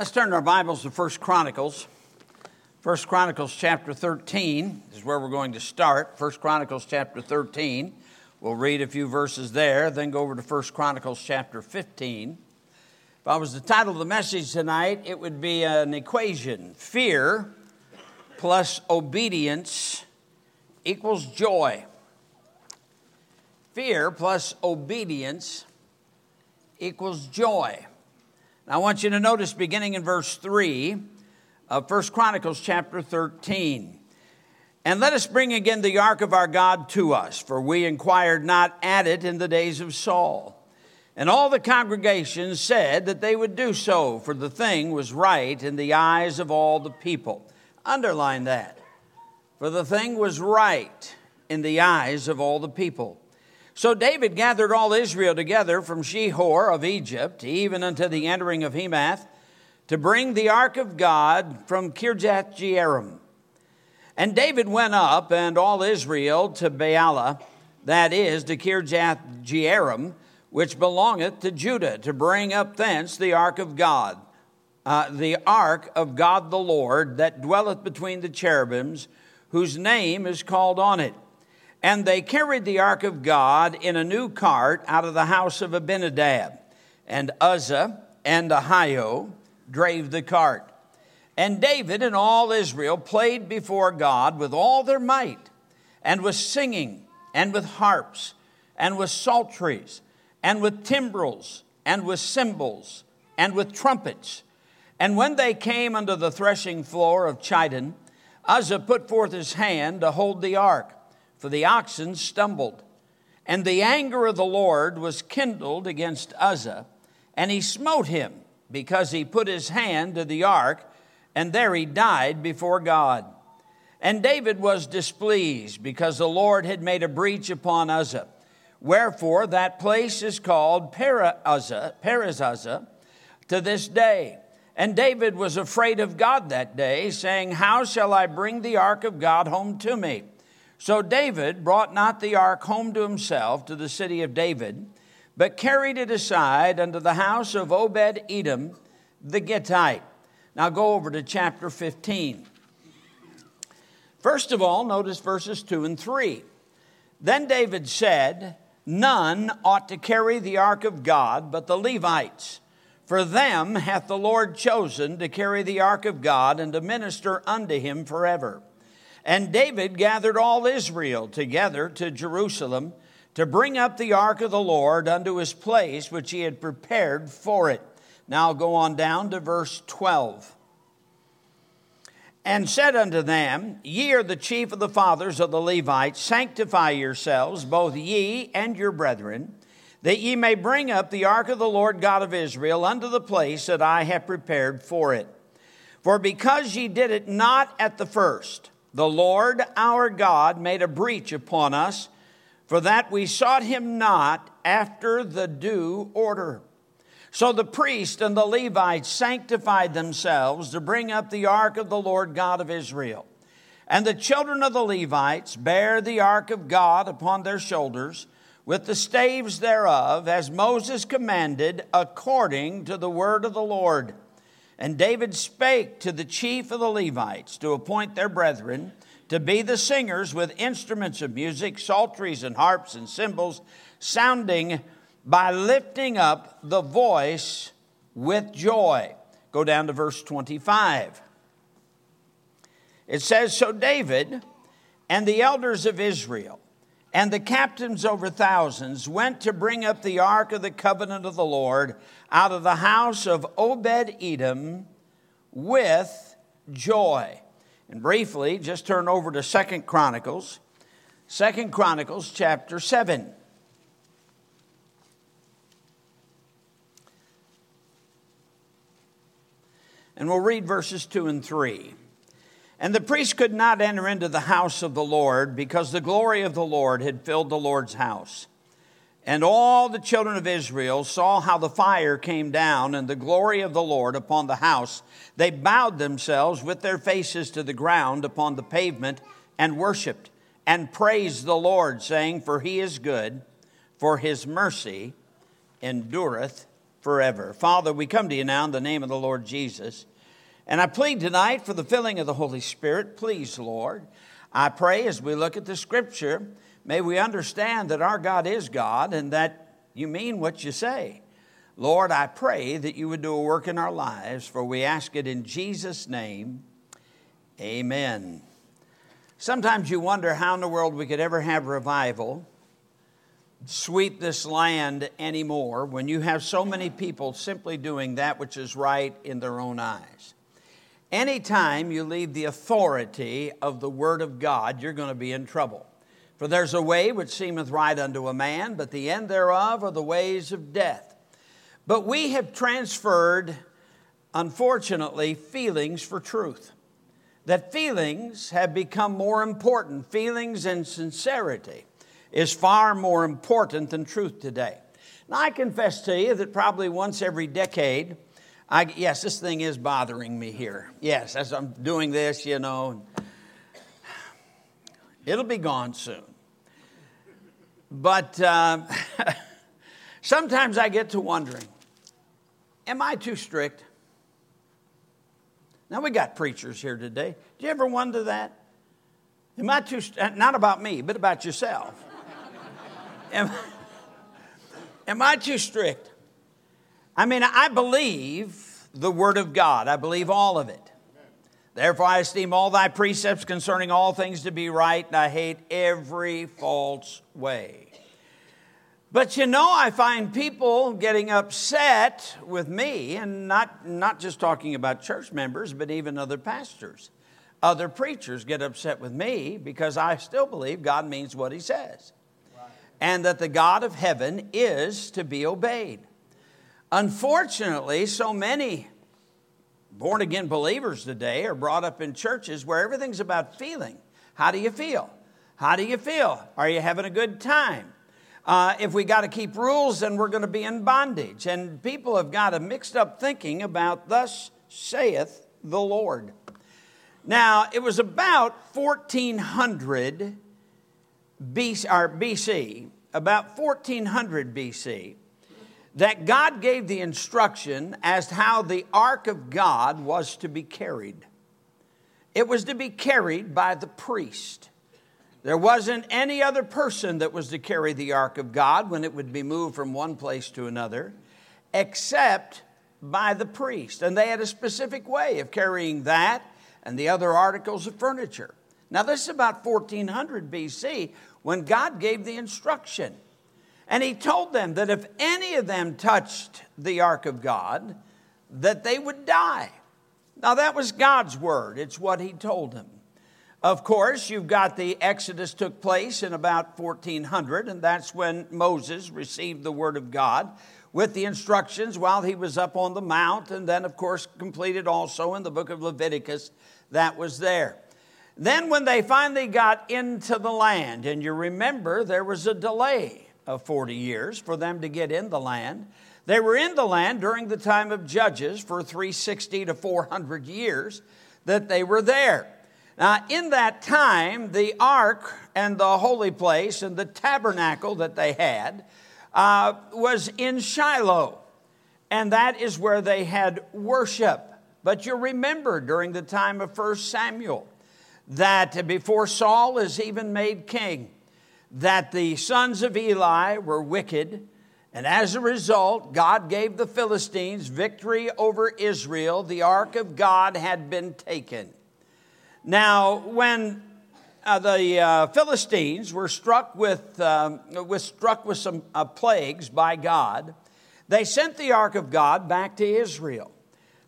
Let's turn our Bibles to 1 Chronicles. 1 Chronicles chapter 13 is where we're going to start. 1 Chronicles chapter 13. We'll read a few verses there, then go over to 1 Chronicles chapter 15. If I was to title the message tonight, it would be an equation. Fear plus obedience equals joy. Fear plus obedience equals joy. I want you to notice beginning in verse 3 of 1 Chronicles chapter 13. And let us bring again the ark of our God to us, for we inquired not at it in the days of Saul. And all the congregation said that they would do so, for the thing was right in the eyes of all the people. Underline that. For the thing was right in the eyes of all the people. So David gathered all Israel together from Shehor of Egypt, even unto the entering of Hamath, to bring the ark of God from Kirjath-jearim. And David went up, and all Israel, to Baalah, that is, to Kirjath-jearim, which belongeth to Judah, to bring up thence the ark of God, the Lord, that dwelleth between the cherubims, whose name is called on it. And they carried the ark of God in a new cart out of the house of Abinadab. And Uzzah and Ahio drave the cart. And David and all Israel played before God with all their might, and with singing, and with harps, and with psalteries, and with timbrels, and with cymbals, and with trumpets. And when they came unto the threshing floor of Chidon, Uzzah put forth his hand to hold the ark, for the oxen stumbled. And the anger of the Lord was kindled against Uzzah, and he smote him, because he put his hand to the ark, and there he died before God. And David was displeased, because the Lord had made a breach upon Uzzah. Wherefore that place is called Perez-uzzah, to this day. And David was afraid of God that day, saying, How shall I bring the ark of God home to me? So David brought not the ark home to himself to the city of David, but carried it aside unto the house of Obed-Edom the Gittite. Now go over to chapter 15. First of all, notice verses 2 and 3. Then David said, None ought to carry the ark of God but the Levites, for them hath the Lord chosen to carry the ark of God and to minister unto him forever. And David gathered all Israel together to Jerusalem to bring up the ark of the Lord unto his place which he had prepared for it. Now I'll go on down to verse 12. And said unto them, Ye are the chief of the fathers of the Levites, sanctify yourselves, both ye and your brethren, that ye may bring up the ark of the Lord God of Israel unto the place that I have prepared for it. For because ye did it not at the first, the Lord our God made a breach upon us, for that we sought him not after the due order. So the priests and the Levites sanctified themselves to bring up the ark of the Lord God of Israel. And the children of the Levites bare the ark of God upon their shoulders, with the staves thereof, as Moses commanded, according to the word of the Lord. And David spake to the chief of the Levites to appoint their brethren to be the singers with instruments of music, psalteries and harps and cymbals, sounding by lifting up the voice with joy. Go down to verse 25. It says, So David and the elders of Israel and the captains over thousands went to bring up the ark of the covenant of the Lord out of the house of Obed-Edom with joy. And briefly, just turn over to 2 Chronicles. 2 Chronicles chapter 7. And we'll read verses 2 and 3. And the priest could not enter into the house of the Lord, because the glory of the Lord had filled the Lord's house. And all the children of Israel saw how the fire came down and the glory of the Lord upon the house. They bowed themselves with their faces to the ground upon the pavement and worshipped and praised the Lord, saying, For he is good, for his mercy endureth forever. Father, we come to you now in the name of the Lord Jesus. And I plead tonight for the filling of the Holy Spirit. Please, Lord, I pray as we look at the Scripture, may we understand that our God is God and that you mean what you say. Lord, I pray that you would do a work in our lives, for we ask it in Jesus' name. Amen. Sometimes you wonder how in the world we could ever have revival, sweep this land anymore, when you have so many people simply doing that which is right in their own eyes. Anytime you leave the authority of the Word of God, you're going to be in trouble. For there's a way which seemeth right unto a man, but the end thereof are the ways of death. But we have transferred, unfortunately, feelings for truth. That feelings have become more important. Feelings and sincerity is far more important than truth today. Now, I confess to you that probably once every decade, yes, this thing is bothering me here. Yes, as I'm doing this, you know, it'll be gone soon. But sometimes I get to wondering, am I too strict? Now, we got preachers here today. Do you ever wonder that? Am I too, not about me, but about yourself. Am I too strict? I mean, I believe the Word of God. I believe all of it. Therefore, I esteem all thy precepts concerning all things to be right, and I hate every false way. But you know, I find people getting upset with me, and not just talking about church members, but even other pastors. Other preachers get upset with me because I still believe God means what he says. Right. And that the God of heaven is to be obeyed. Unfortunately, so many born-again believers today are brought up in churches where everything's about feeling. How do you feel? How do you feel? Are you having a good time? If we got to keep rules, then we're going to be in bondage. And people have got a mixed up thinking about thus saith the Lord. Now, it was about 1400 BC, that God gave the instruction as to how the ark of God was to be carried. It was to be carried by the priest. There wasn't any other person that was to carry the ark of God when it would be moved from one place to another, except by the priest. And they had a specific way of carrying that and the other articles of furniture. Now, this is about 1400 BC when God gave the instruction. And he told them that if any of them touched the ark of God, that they would die. Now, that was God's word. It's what he told them. Of course, you've got the Exodus took place in about 1400, and that's when Moses received the word of God with the instructions while he was up on the mount, and then, of course, completed also in the book of Leviticus that was there. Then when they finally got into the land, and you remember there was a delay of 40 years for them to get in the land. They were in the land during the time of Judges for 360 to 400 years that they were there. Now, in that time, the ark and the holy place and the tabernacle that they had was in Shiloh, and that is where they had worship. But you remember during the time of 1 Samuel that before Saul is even made king, that the sons of Eli were wicked, and as a result, God gave the Philistines victory over Israel. The ark of God had been taken. Now, when the Philistines were struck with some plagues by God, they sent the ark of God back to Israel.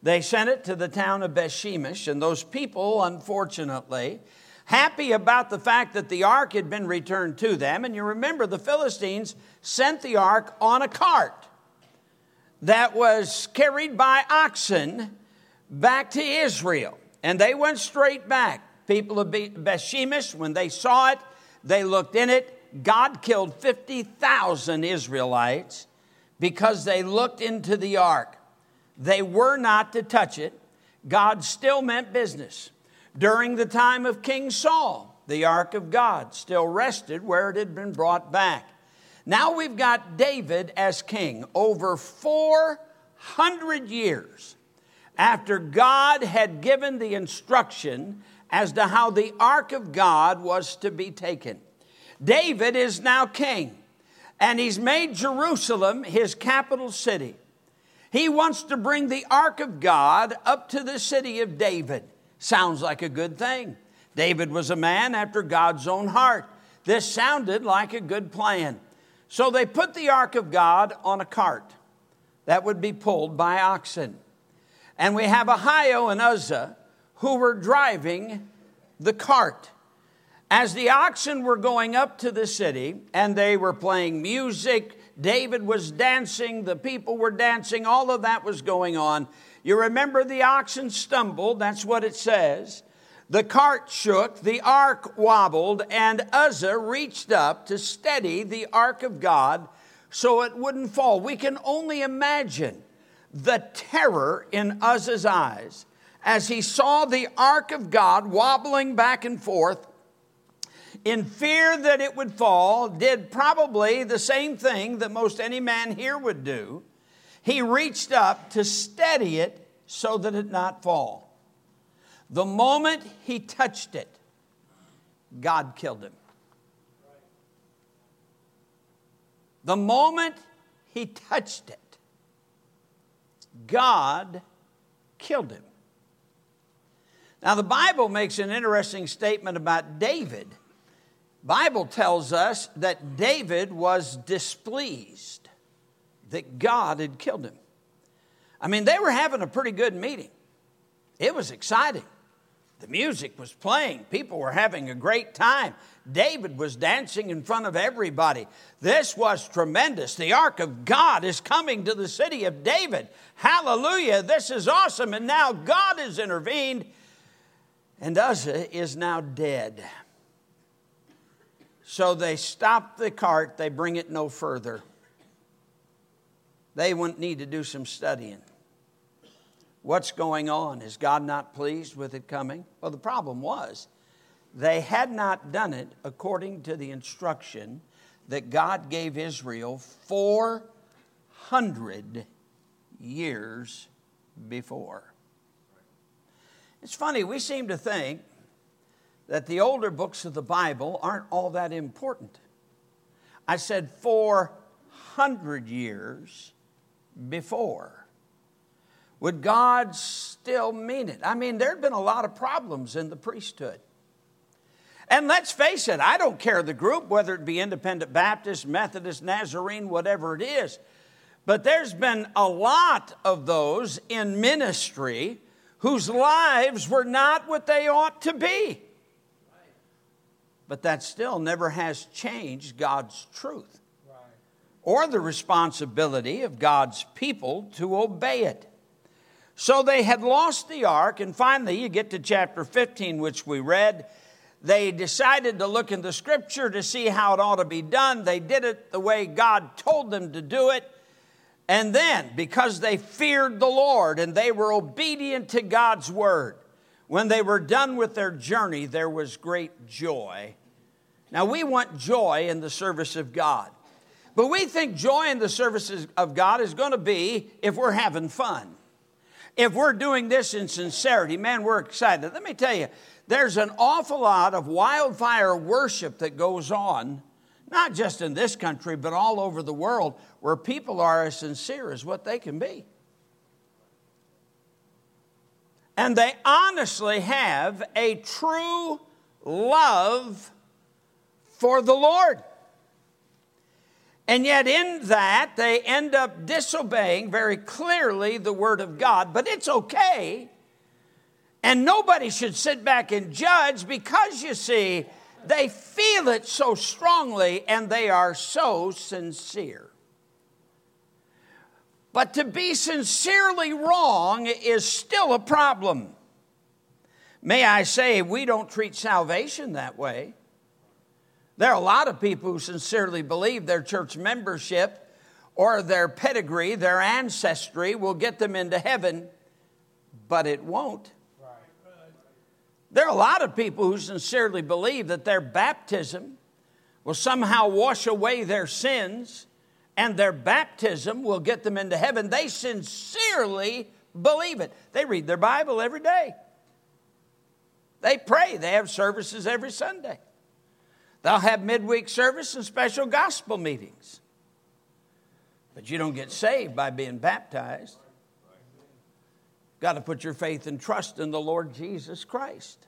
They sent it to the town of Beth Shemesh, and those people, unfortunately, happy about the fact that the ark had been returned to them. And you remember the Philistines sent the ark on a cart that was carried by oxen back to Israel. And they went straight back. People of Beth Shemesh, when they saw it, they looked in it. God killed 50,000 Israelites because they looked into the ark. They were not to touch it. God still meant business. During the time of King Saul, the ark of God still rested where it had been brought back. Now we've got David as king over 400 years after God had given the instruction as to how the ark of God was to be taken. David is now king, and he's made Jerusalem his capital city. He wants to bring the ark of God up to the city of David. Sounds like a good thing. David was a man after God's own heart. This sounded like a good plan. So they put the ark of God on a cart that would be pulled by oxen. And we have Ahio and Uzzah who were driving the cart. As the oxen were going up to the city and they were playing music, David was dancing, the people were dancing, all of that was going on. You remember the oxen stumbled, that's what it says. The cart shook, the ark wobbled, and Uzzah reached up to steady the ark of God so it wouldn't fall. We can only imagine the terror in Uzzah's eyes as he saw the ark of God wobbling back and forth in fear that it would fall, did probably the same thing that most any man here would do. He reached up to steady it so that it not fall. The moment he touched it, God killed him. The moment he touched it, God killed him. Now, the Bible makes an interesting statement about David. The Bible tells us that David was displeased that God had killed him. I mean, they were having a pretty good meeting. It was exciting. The music was playing. People were having a great time. David was dancing in front of everybody. This was tremendous. The ark of God is coming to the city of David. Hallelujah. This is awesome. And now God has intervened. And Uzzah is now dead. So they stop the cart. They bring it no further. They wouldn't need to do some studying. What's going on? Is God not pleased with it coming? Well, the problem was they had not done it according to the instruction that God gave Israel 400 years before. It's funny, we seem to think that the older books of the Bible aren't all that important. I said 400 years before. Would God still mean it? I mean, there had been a lot of problems in the priesthood. And let's face it, I don't care the group, whether it be Independent Baptist, Methodist, Nazarene, whatever it is. But there's been a lot of those in ministry whose lives were not what they ought to be. But that still never has changed God's truth or the responsibility of God's people to obey it. So they had lost the ark, and finally, you get to chapter 15, which we read. They decided to look in the scripture to see how it ought to be done. They did it the way God told them to do it. And then, because they feared the Lord and they were obedient to God's word, when they were done with their journey, there was great joy. Now, we want joy in the service of God. But we think joy in the services of God is going to be if we're having fun. If we're doing this in sincerity, man, we're excited. Let me tell you, there's an awful lot of wildfire worship that goes on, not just in this country, but all over the world, where people are as sincere as what they can be. And they honestly have a true love for the Lord. And yet in that, they end up disobeying very clearly the word of God. But it's okay. And nobody should sit back and judge because, you see, they feel it so strongly and they are so sincere. But to be sincerely wrong is still a problem. May I say, we don't treat salvation that way. There are a lot of people who sincerely believe their church membership or their pedigree, their ancestry will get them into heaven, but it won't. There are a lot of people who sincerely believe that their baptism will somehow wash away their sins, and their baptism will get them into heaven. They sincerely believe it. They read their Bible every day. They pray. They have services every Sunday. They'll have midweek service and special gospel meetings. But you don't get saved by being baptized. You've got to put your faith and trust in the Lord Jesus Christ.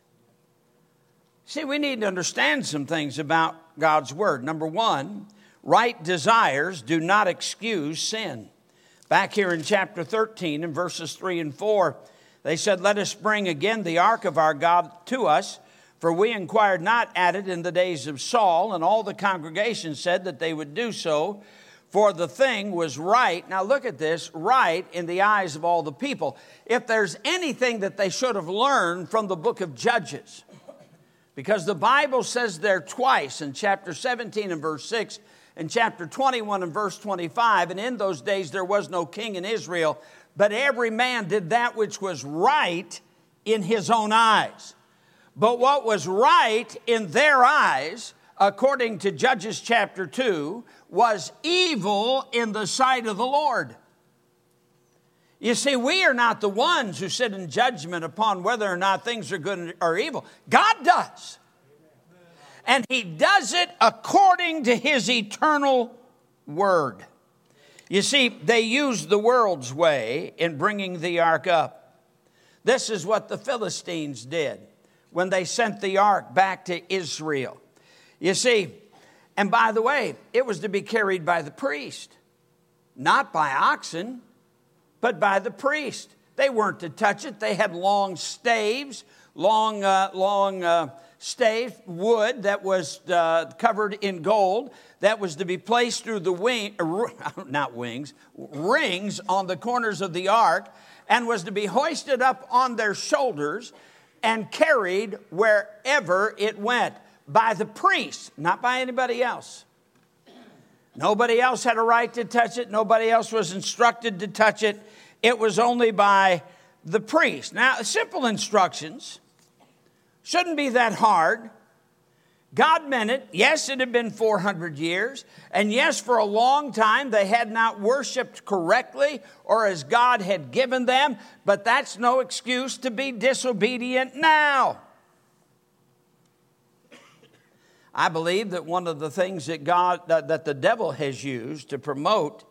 See, we need to understand some things about God's Word. Number one, right desires do not excuse sin. Back here in chapter 13, in verses 3 and 4, they said, "Let us bring again the ark of our God to us, for we inquired not at it in the days of Saul." And all the congregation said that they would do so, for the thing was right. Now look at this, right in the eyes of all the people. If there's anything that they should have learned from the book of Judges, because the Bible says there twice, in chapter 17 and verse 6, in chapter 21 and verse 25, "And in those days there was no king in Israel, but every man did that which was right in his own eyes." But what was right in their eyes, according to Judges chapter 2, was evil in the sight of the Lord. You see, we are not the ones who sit in judgment upon whether or not things are good or evil. God does. And He does it according to His eternal word. You see, they used the world's way in bringing the ark up. This is what the Philistines did when they sent the ark back to Israel. You see, and by the way, it was to be carried by the priest, not by oxen, but by the priest. They weren't to touch it. They had long staves, staves, wood that was covered in gold that was to be placed through the rings on the corners of the ark, and was to be hoisted up on their shoulders and carried wherever it went by the priest, not by anybody else. Nobody else had a right to touch it. Nobody else was instructed to touch it. It was only by the priest. Now, simple instructions. Shouldn't be that hard. God meant it. Yes, it had been 400 years. And yes, for a long time, they had not worshiped correctly or as God had given them. But that's no excuse to be disobedient now. I believe that one of the things that that the devil has used to promote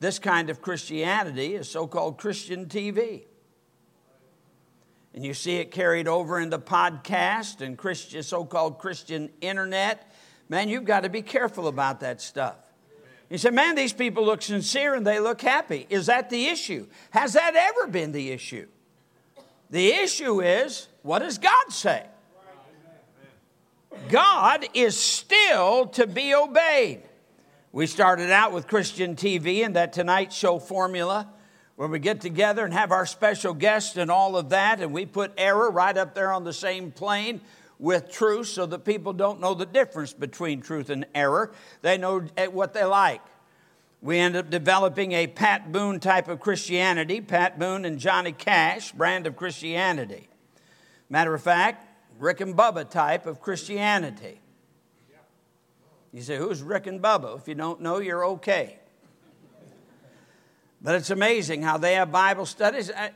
this kind of Christianity is so-called Christian TV. And you see it carried over into podcasts and Christian, so-called Christian internet. Man, you've got to be careful about that stuff. You say, man, these people look sincere and they look happy. Is that the issue? Has that ever been the issue? The issue is, what does God say? God is still to be obeyed. We started out with Christian TV and that Tonight Show formula, where we get together and have our special guests and all of that, and we put error right up there on the same plane with truth so that people don't know the difference between truth and error. They know what they like. We end up developing a Pat Boone type of Christianity, Pat Boone and Johnny Cash brand of Christianity. Matter of fact, Rick and Bubba type of Christianity. You say, who's Rick and Bubba? If you don't know, you're okay. But it's amazing how they have Bible studies. I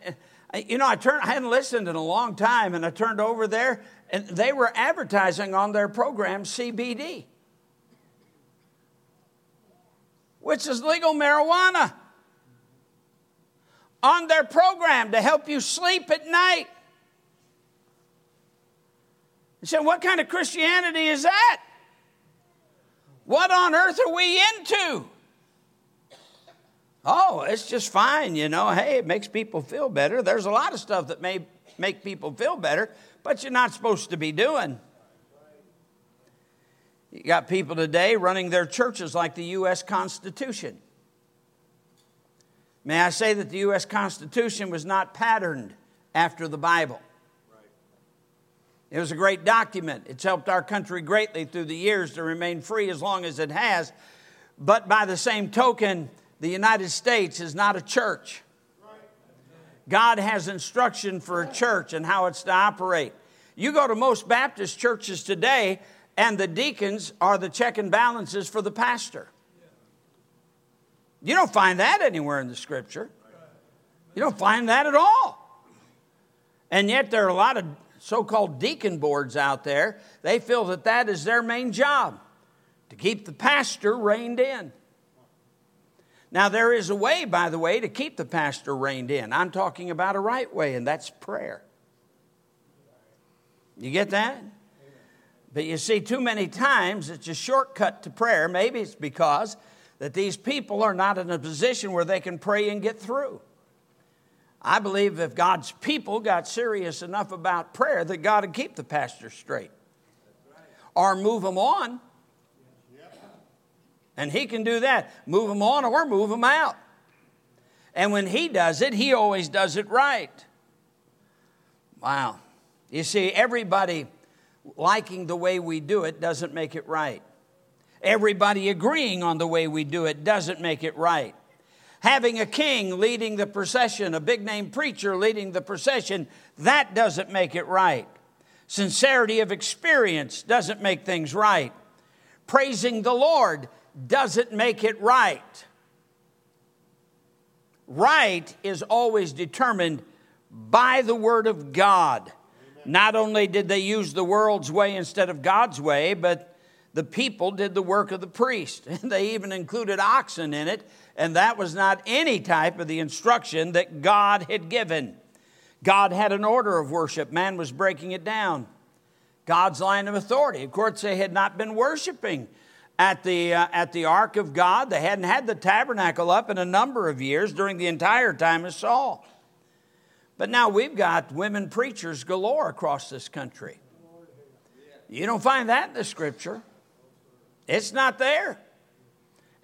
hadn't listened in a long time, and I turned over there, and they were advertising on their program CBD, which is legal marijuana, on their program to help you sleep at night. You say, what kind of Christianity is that? What on earth are we into? Oh, it's just fine, you know. Hey, it makes people feel better. There's a lot of stuff that may make people feel better, but you're not supposed to be doing. You got people today running their churches like the U.S. Constitution. May I say that the U.S. Constitution was not patterned after the Bible. It was a great document. It's helped our country greatly through the years to remain free as long as it has. But by the same token, the United States is not a church. God has instruction for a church and how it's to operate. You go to most Baptist churches today, And the deacons are the check and balances for the pastor. You don't find that anywhere in the Scripture. You don't find that at all. And yet there are a lot of so-called deacon boards out there. They feel that that is their main job, to keep the pastor reined in. Now, there is a way, by the way, to keep the pastor reined in. I'm talking about a right way, and that's prayer. You get that? But you see, too many times it's a shortcut to prayer. Maybe it's because that these people are not in a position where they can pray and get through. I believe if God's people got serious enough about prayer, that God would keep the pastor straight or move them on. And he can do that. Move them on or move them out. And when he does it, he always does it right. Wow. You see, everybody liking the way we do it doesn't make it right. Everybody agreeing on the way we do it doesn't make it right. Having a king leading the procession, a big-name preacher leading the procession, that doesn't make it right. Sincerity of experience doesn't make things right. Praising the Lord doesn't make it right. Right is always determined by the Word of God. Amen. Not only did they use the world's way instead of God's way, but the people did the work of the priest. And they even included oxen in it, and that was not any type of the instruction that God had given. God had an order of worship. Man was breaking it down. God's line of authority. Of course, they had not been worshiping at the Ark of God. They hadn't had the tabernacle up in a number of years during the entire time of Saul. But now we've got women preachers galore across this country. You don't find that in the Scripture. It's not there.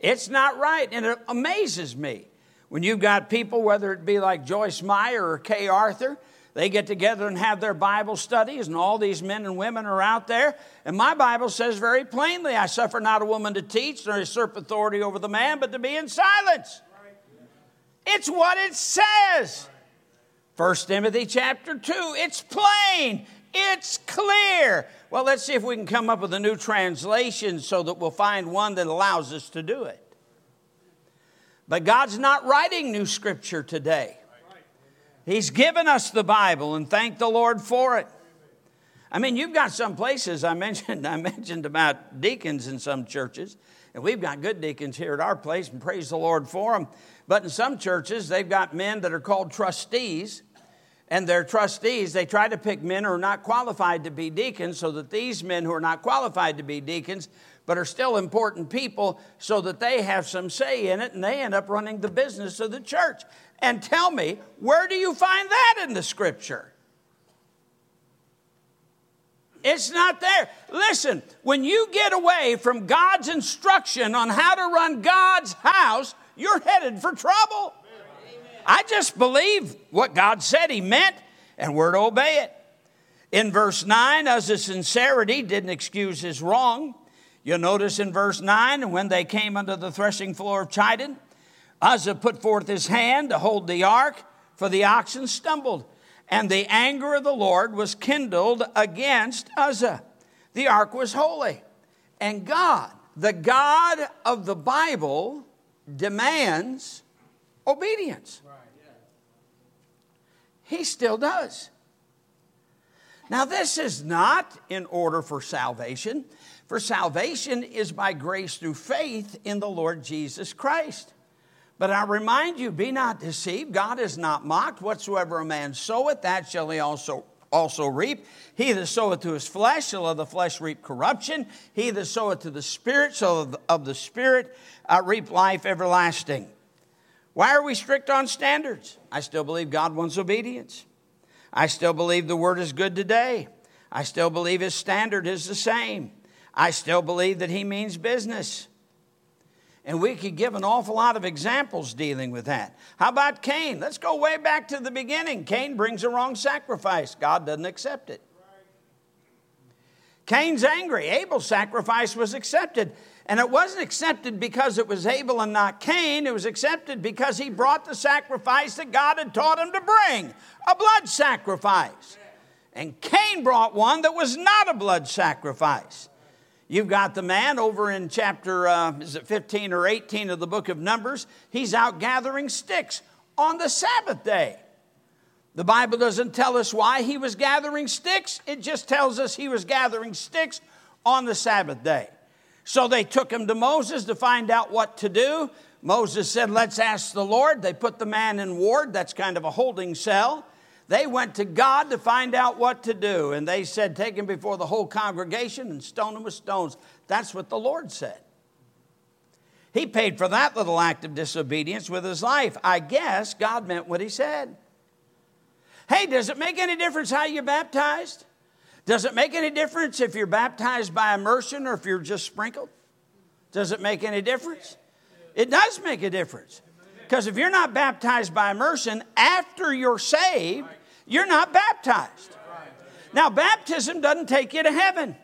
It's not right. And it amazes me when you've got people, whether it be like Joyce Meyer or Kay Arthur, they get together and have their Bible studies, and all these men and women are out there. And my Bible says very plainly, I suffer not a woman to teach, nor usurp authority over the man, but to be in silence. It's what it says. 1 Timothy chapter 2, it's plain, it's clear. Well, let's see if we can come up with a new translation so that we'll find one that allows us to do it. But God's not writing new Scripture today. He's given us the Bible, and thank the Lord for it. I mean, you've got some places, I mentioned about deacons in some churches, and we've got good deacons here at our place, and praise the Lord for them. But in some churches, they've got men that are called trustees, and they're trustees. They try to pick men who are not qualified to be deacons so that these men who are not qualified to be deacons but are still important people so that they have some say in it, and they end up running the business of the church. And tell me, where do you find that in the Scripture? It's not there. Listen, when you get away from God's instruction on how to run God's house, you're headed for trouble. Amen. I just believe what God said He meant, and we're to obey it. In verse 9, Uzzah's sincerity didn't excuse his wrong. You'll notice in verse 9, and when they came unto the threshing floor of Chidon, Uzzah put forth his hand to hold the ark, for the oxen stumbled. And the anger of the Lord was kindled against Uzzah. The ark was holy. And God, the God of the Bible, demands obedience. He still does. Now, this is not in order for salvation. For salvation is by grace through faith in the Lord Jesus Christ. But I remind you, be not deceived. God is not mocked. Whatsoever a man soweth, that shall he also reap. He that soweth to his flesh shall of the flesh reap corruption. He that soweth to the Spirit shall of the Spirit reap life everlasting. Why are we strict on standards? I still believe God wants obedience. I still believe the Word is good today. I still believe His standard is the same. I still believe that He means business. And we could give an awful lot of examples dealing with that. How about Cain? Let's go way back to the beginning. Cain brings a wrong sacrifice. God doesn't accept it. Cain's angry. Abel's sacrifice was accepted. And it wasn't accepted because it was Abel and not Cain. It was accepted because he brought the sacrifice that God had taught him to bring, a blood sacrifice. And Cain brought one that was not a blood sacrifice. You've got the man over in chapter, 15 or 18 of the book of Numbers. He's out gathering sticks on the Sabbath day. The Bible doesn't tell us why he was gathering sticks. It just tells us he was gathering sticks on the Sabbath day. So they took him to Moses to find out what to do. Moses said, let's ask the Lord. They put the man in ward. That's kind of a holding cell. They went to God to find out what to do. And they said, take him before the whole congregation and stone him with stones. That's what the Lord said. He paid for that little act of disobedience with his life. I guess God meant what he said. Hey, does it make any difference how you're baptized? Does it make any difference if you're baptized by immersion or if you're just sprinkled? Does it make any difference? It does make a difference. Because if you're not baptized by immersion, after you're saved, you're not baptized. Now, baptism doesn't take you to heaven.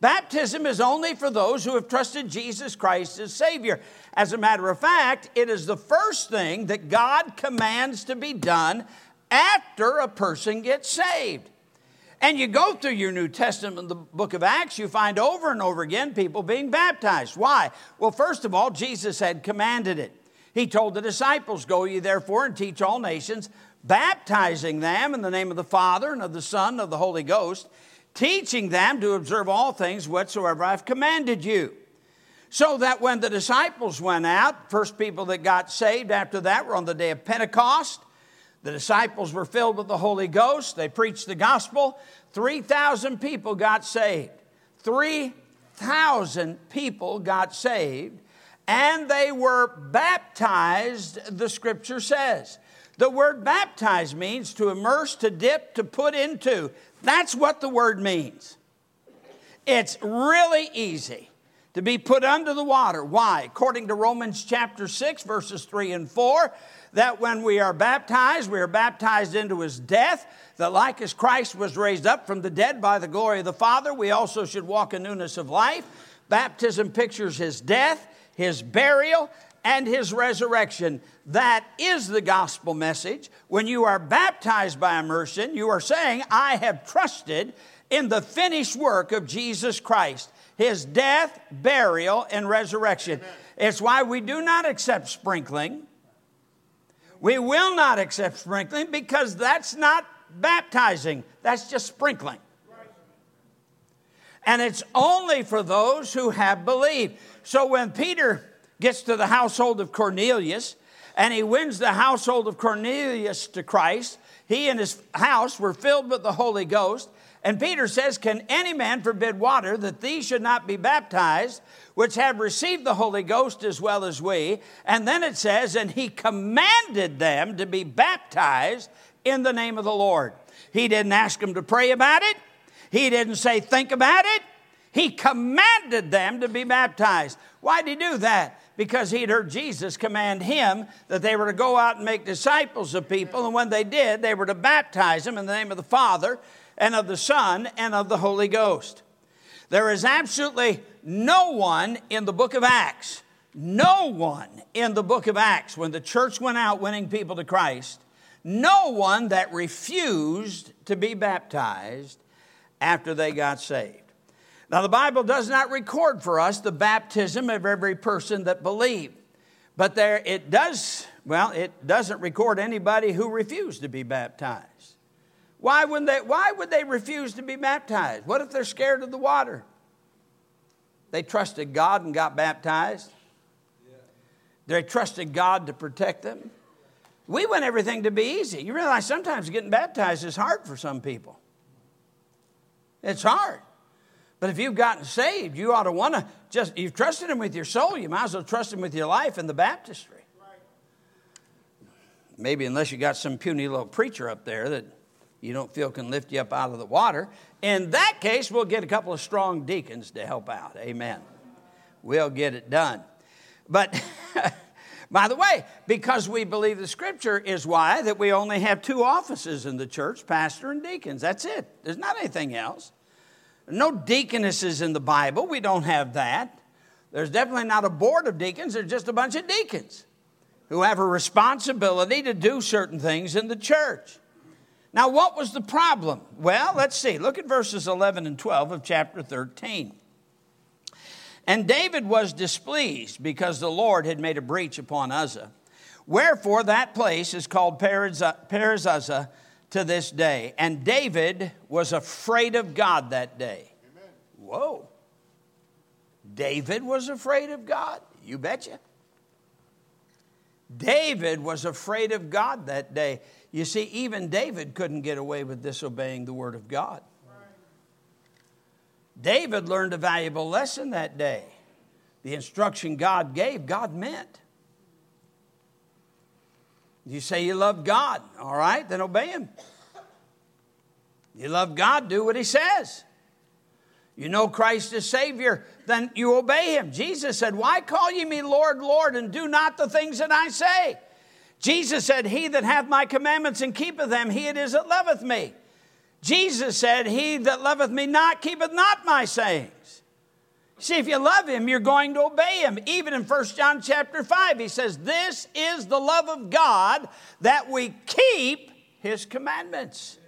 Baptism is only for those who have trusted Jesus Christ as Savior. As a matter of fact, it is the first thing that God commands to be done after a person gets saved. And you go through your New Testament, the book of Acts, you find over and over again people being baptized. Why? Well, first of all, Jesus had commanded it. He told the disciples, go ye therefore and teach all nations, baptizing them in the name of the Father and of the Son and of the Holy Ghost, teaching them to observe all things whatsoever I've commanded you. So that when the disciples went out, first people that got saved after that were on the day of Pentecost. The disciples were filled with the Holy Ghost. They preached the gospel. 3,000 people got saved. 3,000 people got saved. And they were baptized, the Scripture says. The word baptized means to immerse, to dip, to put into. That's what the word means. It's really easy to be put under the water. Why? According to Romans chapter 6, verses 3 and 4, that when we are baptized into his death, that like as Christ was raised up from the dead by the glory of the Father, we also should walk in newness of life. Baptism pictures his death, his burial, and his resurrection. That is the gospel message. When you are baptized by immersion, you are saying, I have trusted in the finished work of Jesus Christ, his death, burial, and resurrection. Amen. It's why we do not accept sprinkling. We will not accept sprinkling because that's not baptizing. That's just sprinkling. Right. And it's only for those who have believed. So when Peter gets to the household of Cornelius and he wins the household of Cornelius to Christ, he and his house were filled with the Holy Ghost. And Peter says, can any man forbid water that these should not be baptized, which have received the Holy Ghost as well as we? And then it says, and he commanded them to be baptized in the name of the Lord. He didn't ask them to pray about it. He didn't say, think about it. He commanded them to be baptized. Why did he do that? Because he'd heard Jesus command him that they were to go out and make disciples of people. And when they did, they were to baptize them in the name of the Father and of the Son, and of the Holy Ghost. There is absolutely no one in the book of Acts, no one in the book of Acts, when the church went out winning people to Christ, no one that refused to be baptized after they got saved. Now, the Bible does not record for us the baptism of every person that believed, but it doesn't record anybody who refused to be baptized. Why would they refuse to be baptized? What if they're scared of the water? They trusted God and got baptized. They trusted God to protect them. We want everything to be easy. You realize sometimes getting baptized is hard for some people. It's hard. But if you've gotten saved, you ought to want to just, you've trusted him with your soul, you might as well trust him with your life in the baptistry. Maybe unless you got some puny little preacher up there that you don't feel can lift you up out of the water. In that case, we'll get a couple of strong deacons to help out. Amen. We'll get it done. But, by the way, because we believe the Scripture is why that we only have two offices in the church, pastor and deacons. That's it. There's not anything else. No deaconesses in the Bible. We don't have that. There's definitely not a board of deacons. There's just a bunch of deacons who have a responsibility to do certain things in the church. Now, what was the problem? Well, let's see. Look at verses 11 and 12 of chapter 13. And David was displeased because the Lord had made a breach upon Uzzah. Wherefore that place is called Perez-uzzah to this day. And David was afraid of God that day. Amen. Whoa. David was afraid of God? You betcha. David was afraid of God that day. You see, even David couldn't get away with disobeying the word of God. Right. David learned a valuable lesson that day. The instruction God gave, God meant. You say you love God, all right, then obey him. You love God, do what he says. You know Christ is Savior, then you obey him. Jesus said, why call ye me Lord, Lord, and do not the things that I say? Jesus said, he that hath my commandments and keepeth them, he it is that loveth me. Jesus said, he that loveth me not keepeth not my sayings. See, if you love him, you're going to obey him. Even in 1 John chapter 5, he says, this is the love of God, that we keep his commandments.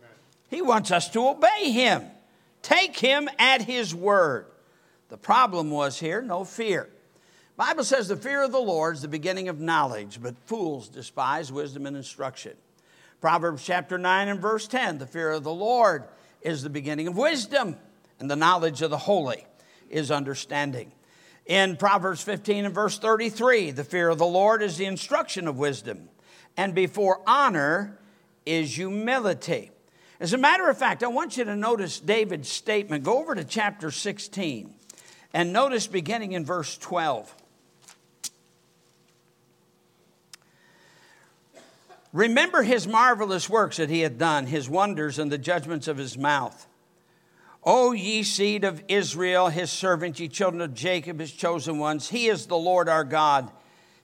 Amen. He wants us to obey him. Take him at his word. The problem was here, no fear. The Bible says the fear of the Lord is the beginning of knowledge, but fools despise wisdom and instruction. Proverbs chapter 9 and verse 10, the fear of the Lord is the beginning of wisdom, and the knowledge of the holy is understanding. In Proverbs 15 and verse 33, the fear of the Lord is the instruction of wisdom, and before honor is humility. As a matter of fact, I want you to notice David's statement. Go over to chapter 16 and notice beginning in verse 12. Remember his marvelous works that he had done, his wonders and the judgments of his mouth. O ye seed of Israel, his servant, ye children of Jacob, his chosen ones. He is the Lord our God.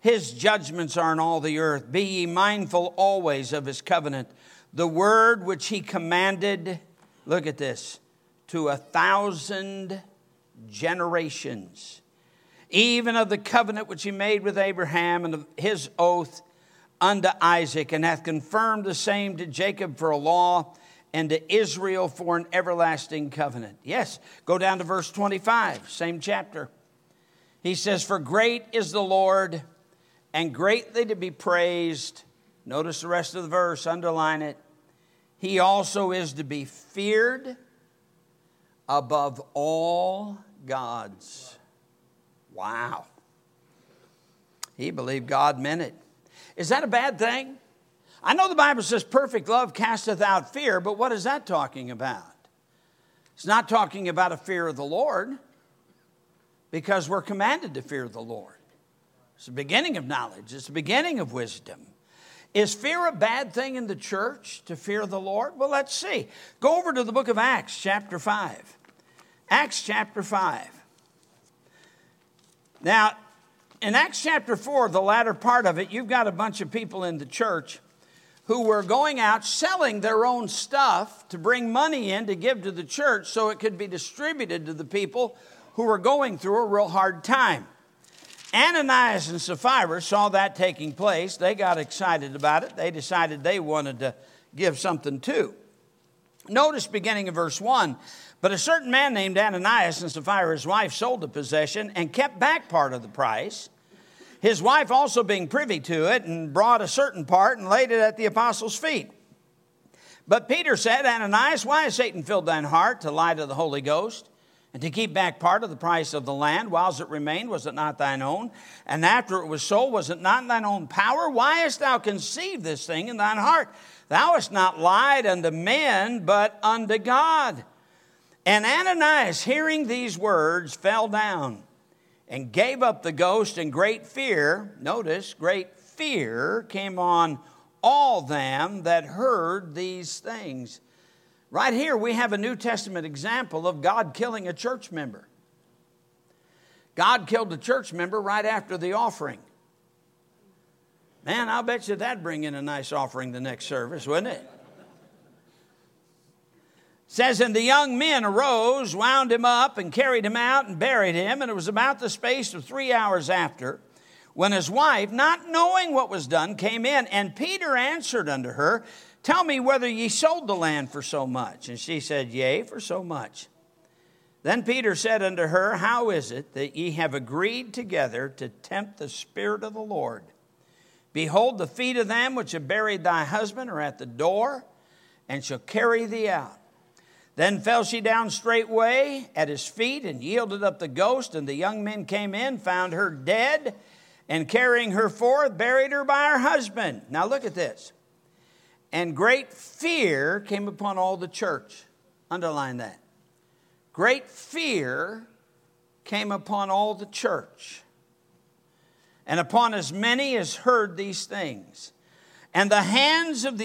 His judgments are in all the earth. Be ye mindful always of his covenant, the word which he commanded, look at this, to 1,000 generations, even of the covenant which he made with Abraham, and of his oath unto Isaac, and hath confirmed the same to Jacob for a law, and to Israel for an everlasting covenant. Yes, go down to verse 25, same chapter. He says, for great is the Lord, and greatly to be praised. Notice the rest of the verse, underline it. He also is to be feared above all gods. Wow. He believed God meant it. Is that a bad thing? I know the Bible says perfect love casteth out fear, but what is that talking about? It's not talking about a fear of the Lord, because we're commanded to fear the Lord. It's the beginning of knowledge. It's the beginning of wisdom. Is fear a bad thing in the church, to fear the Lord? Well, let's see. Go over to the book of Acts, chapter 5. Acts, chapter 5. Now, in Acts, chapter 4, the latter part of it, you've got a bunch of people in the church who were going out selling their own stuff to bring money in to give to the church so it could be distributed to the people who were going through a real hard time. Ananias and Sapphira saw that taking place. They got excited about it. They decided they wanted to give something too. Notice beginning of verse 1. But a certain man named Ananias and Sapphira's wife sold a possession and kept back part of the price. His wife also being privy to it, and brought a certain part and laid it at the apostles' feet. But Peter said, Ananias, why has Satan filled thine heart to lie to the Holy Ghost? And to keep back part of the price of the land, whilst it remained, was it not thine own? And after it was sold, was it not in thine own power? Why hast thou conceived this thing in thine heart? Thou hast not lied unto men, but unto God. And Ananias, hearing these words, fell down and gave up the ghost, and great fear, notice, great fear came on all them that heard these things. Right here, we have a New Testament example of God killing a church member. God killed a church member right after the offering. Man, I'll bet you that'd bring in a nice offering the next service, wouldn't it? It says, and the young men arose, wound him up, and carried him out, and buried him. And it was about the space of 3 hours after, when his wife, not knowing what was done, came in. And Peter answered unto her, tell me whether ye sold the land for so much. And she said, yea, for so much. Then Peter said unto her, How is it that ye have agreed together to tempt the Spirit of the Lord? Behold, the feet of them which have buried thy husband are at the door, and shall carry thee out. Then fell she down straightway at his feet, and yielded up the ghost. And the young men came in, found her dead, and carrying her forth, buried her by her husband. Now look at this. And great fear came upon all the church. Underline that. Great fear came upon all the church, and upon as many as heard these things. And by the hands of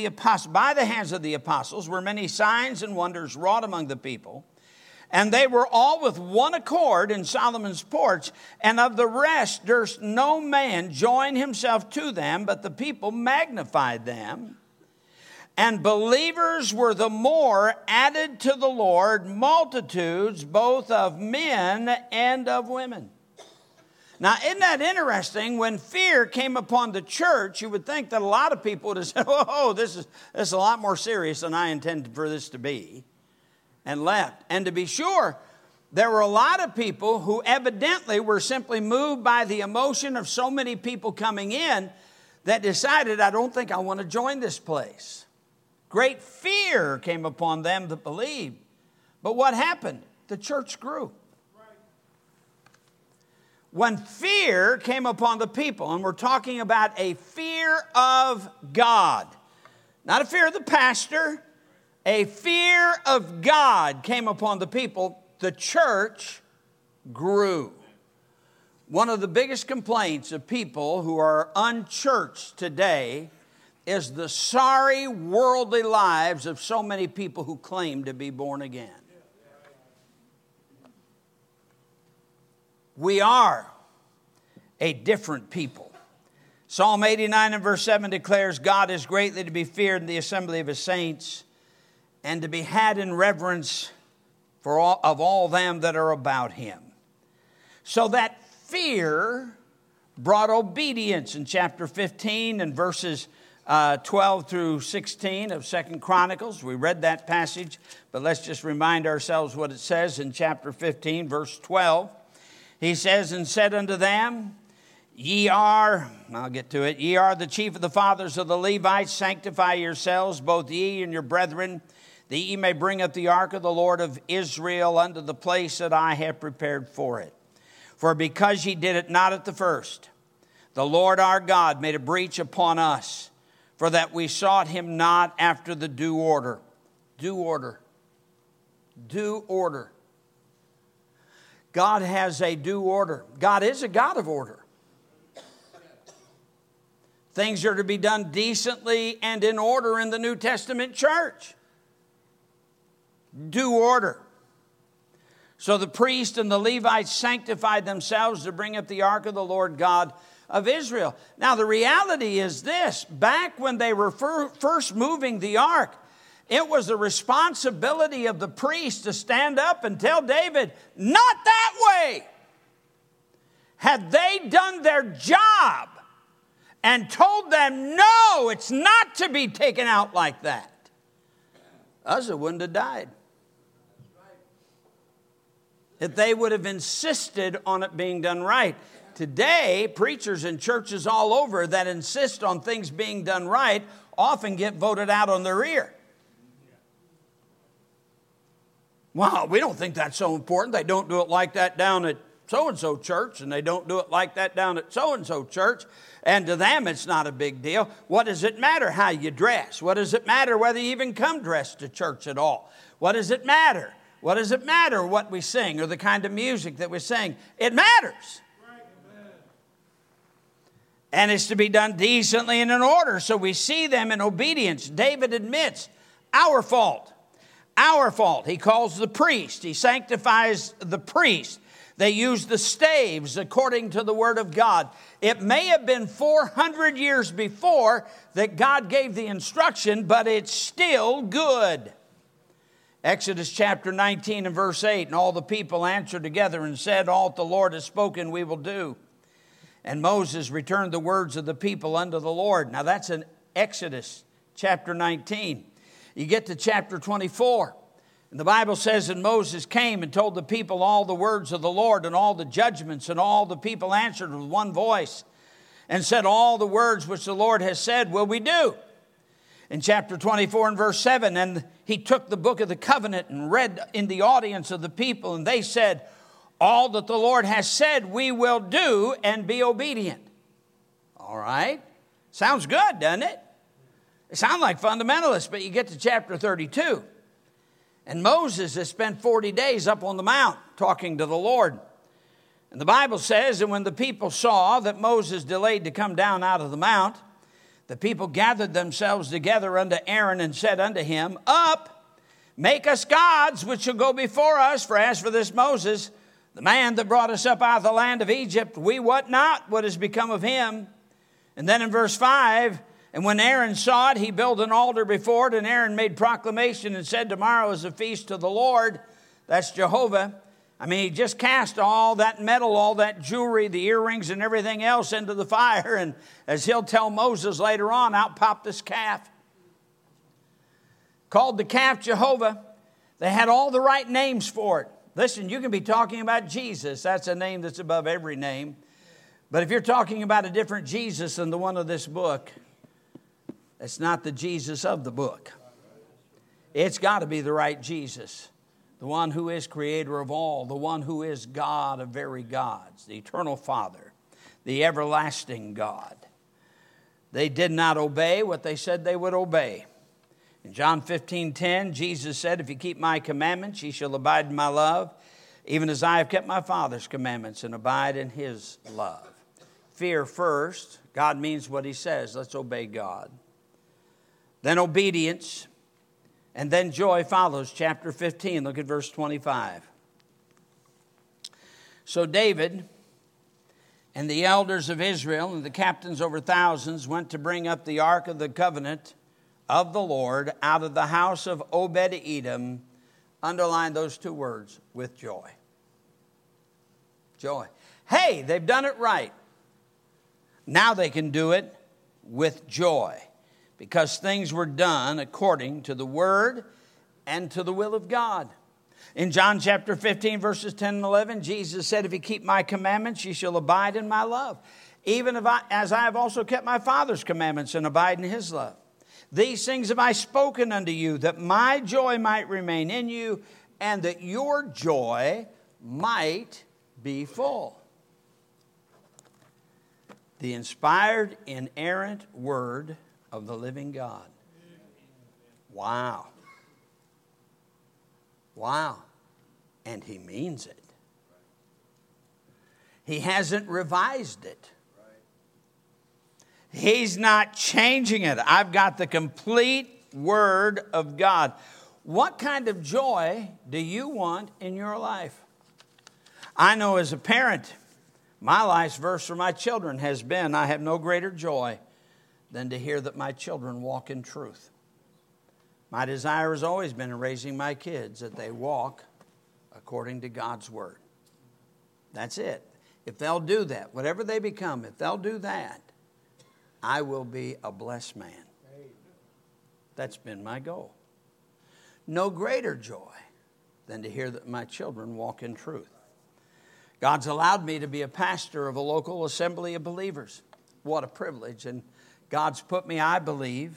the apostles were many signs and wonders wrought among the people. And they were all with one accord in Solomon's porch, and of the rest durst no man join himself to them, but the people magnified them. And believers were the more added to the Lord, multitudes both of men and of women. Now, isn't that interesting? When fear came upon the church, you would think that a lot of people would have said, oh, this is a lot more serious than I intended for this to be, and left. And to be sure, there were a lot of people who evidently were simply moved by the emotion of so many people coming in that decided, I don't think I want to join this place. Great fear came upon them that believed. But what happened? The church grew. Right. When fear came upon the people, and we're talking about a fear of God, not a fear of the pastor, a fear of God came upon the people, the church grew. One of the biggest complaints of people who are unchurched today is the sorry worldly lives of so many people who claim to be born again. We are a different people. Psalm 89 and verse 7 declares, God is greatly to be feared in the assembly of his saints, and to be had in reverence of all them that are about him. So that fear brought obedience in chapter 15 and verses 12 through 16 of 2 Chronicles. We read that passage, but let's just remind ourselves what it says in chapter 15, verse 12. He says, And said unto them, Ye are the chief of the fathers of the Levites, sanctify yourselves, both ye and your brethren, that ye may bring up the ark of the Lord of Israel unto the place that I have prepared for it. For because ye did it not at the first, the Lord our God made a breach upon us, for that we sought him not after the due order. Due order. Due order. God has a due order. God is a God of order. Things are to be done decently and in order in the New Testament church. Due order. So the priest and the Levites sanctified themselves to bring up the ark of the Lord God of Israel. Now the reality is this, back when they were first moving the ark, it was the responsibility of the priest to stand up and tell David, not that way. Had they done their job and told them, no, it's not to be taken out like that, Uzzah wouldn't have died. If they would have insisted on it being done right. Today, preachers in churches all over that insist on things being done right often get voted out on their ear. Wow, we don't think that's so important. They don't do it like that down at so-and-so church, and they don't do it like that down at so-and-so church. And to them, it's not a big deal. What does it matter how you dress? What does it matter whether you even come dressed to church at all? What does it matter? What does it matter what we sing or the kind of music that we sing? It matters. And it's to be done decently and in order. So we see them in obedience. David admits, our fault. Our fault. He calls the priest. He sanctifies the priest. They use the staves according to the word of God. It may have been 400 years before that God gave the instruction, but it's still good. Exodus chapter 19 and verse 8, And all the people answered together and said, All that the Lord has spoken we will do. And Moses returned the words of the people unto the Lord. Now that's in Exodus chapter 19. You get to chapter 24. And the Bible says, and Moses came and told the people all the words of the Lord and all the judgments, and all the people answered with one voice and said, all the words which the Lord has said will we do. In chapter 24 and verse 7, and he took the book of the covenant and read in the audience of the people, and they said, all that the Lord has said we will do and be obedient. All right. Sounds good, doesn't it? It sounds like fundamentalists, but you get to chapter 32. And Moses has spent 40 days up on the mount talking to the Lord. And the Bible says, and when the people saw that Moses delayed to come down out of the mount, the people gathered themselves together unto Aaron and said unto him, up, make us gods which shall go before us. For as for this Moses, the man that brought us up out of the land of Egypt, we wot not what has become of him. And then in verse 5, and when Aaron saw it, he built an altar before it, and Aaron made proclamation and said, tomorrow is a feast to the Lord. That's Jehovah. I mean, he just cast all that metal, all that jewelry, the earrings and everything else into the fire. And as he'll tell Moses later on, out popped this calf. Called the calf Jehovah. They had all the right names for it. Listen, you can be talking about Jesus. That's a name that's above every name. But if you're talking about a different Jesus than the one of this book, it's not the Jesus of the book. It's got to be the right Jesus, the one who is creator of all, the one who is God of very gods, the eternal Father, the everlasting God. They did not obey what they said they would obey. In John 15:10, Jesus said, if you keep my commandments, ye shall abide in my love, even as I have kept my Father's commandments and abide in his love. Fear first. God means what he says. Let's obey God. Then obedience, and then joy follows. Chapter 15, look at verse 25. So David and the elders of Israel and the captains over thousands went to bring up the ark of the covenant of the Lord out of the house of Obed-Edom. Underline those two words, with joy. Joy. Hey, they've done it right. Now they can do it with joy, because things were done according to the word and to the will of God. In John chapter 15, verses 10 and 11, Jesus said, if you keep my commandments, ye shall abide in my love, even as I have also kept my Father's commandments and abide in his love. These things have I spoken unto you, that my joy might remain in you, and that your joy might be full. The inspired, inerrant word of the living God. Wow. Wow. And he means it. He hasn't revised it. He's not changing it. I've got the complete word of God. What kind of joy do you want in your life? I know as a parent, my life's verse for my children has been, I have no greater joy than to hear that my children walk in truth. My desire has always been in raising my kids that they walk according to God's word. That's it. If they'll do that, whatever they become, if they'll do that, I will be a blessed man. That's been my goal. No greater joy than to hear that my children walk in truth. God's allowed me to be a pastor of a local assembly of believers. What a privilege. And God's put me, I believe,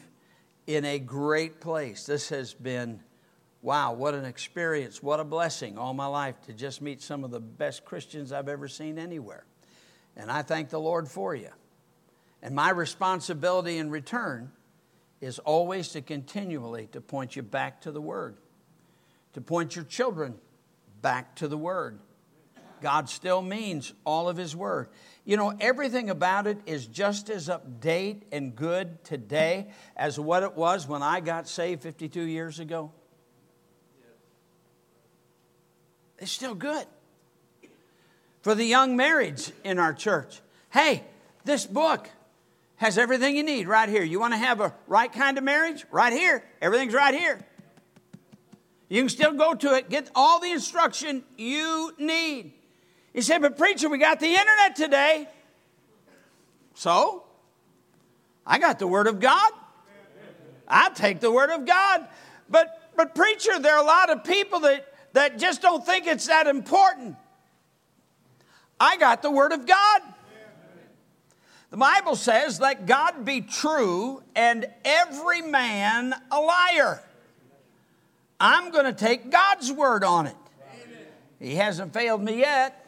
in a great place. This has been, wow, what an experience, what a blessing all my life to just meet some of the best Christians I've ever seen anywhere. And I thank the Lord for you. And my responsibility in return is always to continually to point you back to the Word, to point your children back to the Word. God still means all of His Word. You know, everything about it is just as up-to-date and good today as what it was when I got saved 52 years ago. It's still good. For the young marrieds in our church, hey, this book has everything you need right here. You want to have a right kind of marriage? Right here. Everything's right here. You can still go to it. Get all the instruction you need. You say, but preacher, we got the internet today. So? I got the Word of God. I'll take the Word of God. But But preacher, there are a lot of people that just don't think it's that important. I got the Word of God. The Bible says, let God be true and every man a liar. I'm going to take God's word on it. Amen. He hasn't failed me yet.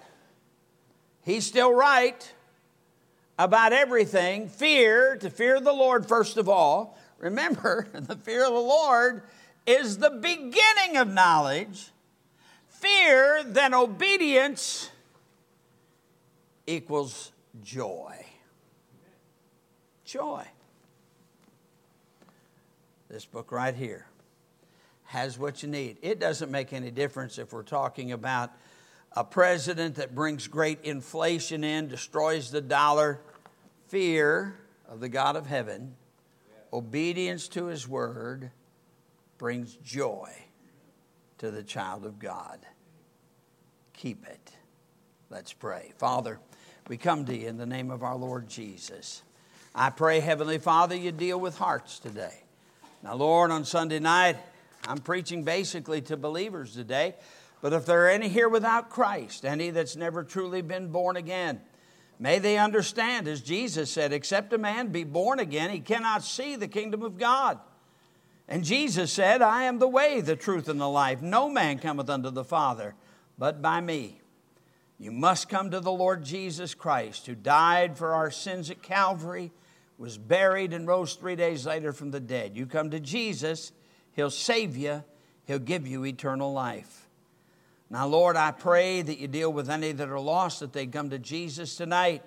He's still right about everything. To fear the Lord first of all. Remember, the fear of the Lord is the beginning of knowledge. Fear, then obedience equals joy. Joy. This book right here has what you need. It doesn't make any difference if we're talking about a president that brings great inflation in, destroys the dollar. Fear of the God of heaven, obedience to his word, brings joy to the child of God. Keep it. Let's pray. Father, we come to you in the name of our Lord Jesus. I pray, Heavenly Father, you deal with hearts today. Now, Lord, on Sunday night, I'm preaching basically to believers today. But if there are any here without Christ, any that's never truly been born again, may they understand, as Jesus said, except a man be born again, he cannot see the kingdom of God. And Jesus said, I am the way, the truth, and the life. No man cometh unto the Father but by me. You must come to the Lord Jesus Christ, who died for our sins at Calvary, was buried and rose 3 days later from the dead. You come to Jesus, he'll save you. He'll give you eternal life. Now, Lord, I pray that you deal with any that are lost, that they come to Jesus tonight.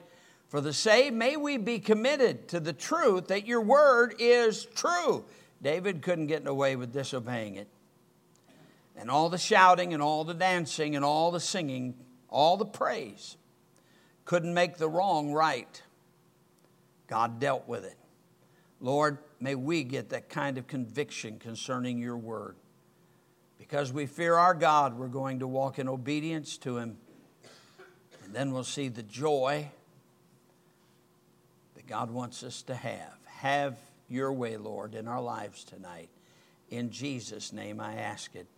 For the saved, may we be committed to the truth that your word is true. David couldn't get away with disobeying it. And all the shouting and all the dancing and all the singing, all the praise, couldn't make the wrong right. God dealt with it. Lord, may we get that kind of conviction concerning your word. Because we fear our God, we're going to walk in obedience to him. And then we'll see the joy that God wants us to have. Have your way, Lord, in our lives tonight. In Jesus' name I ask it.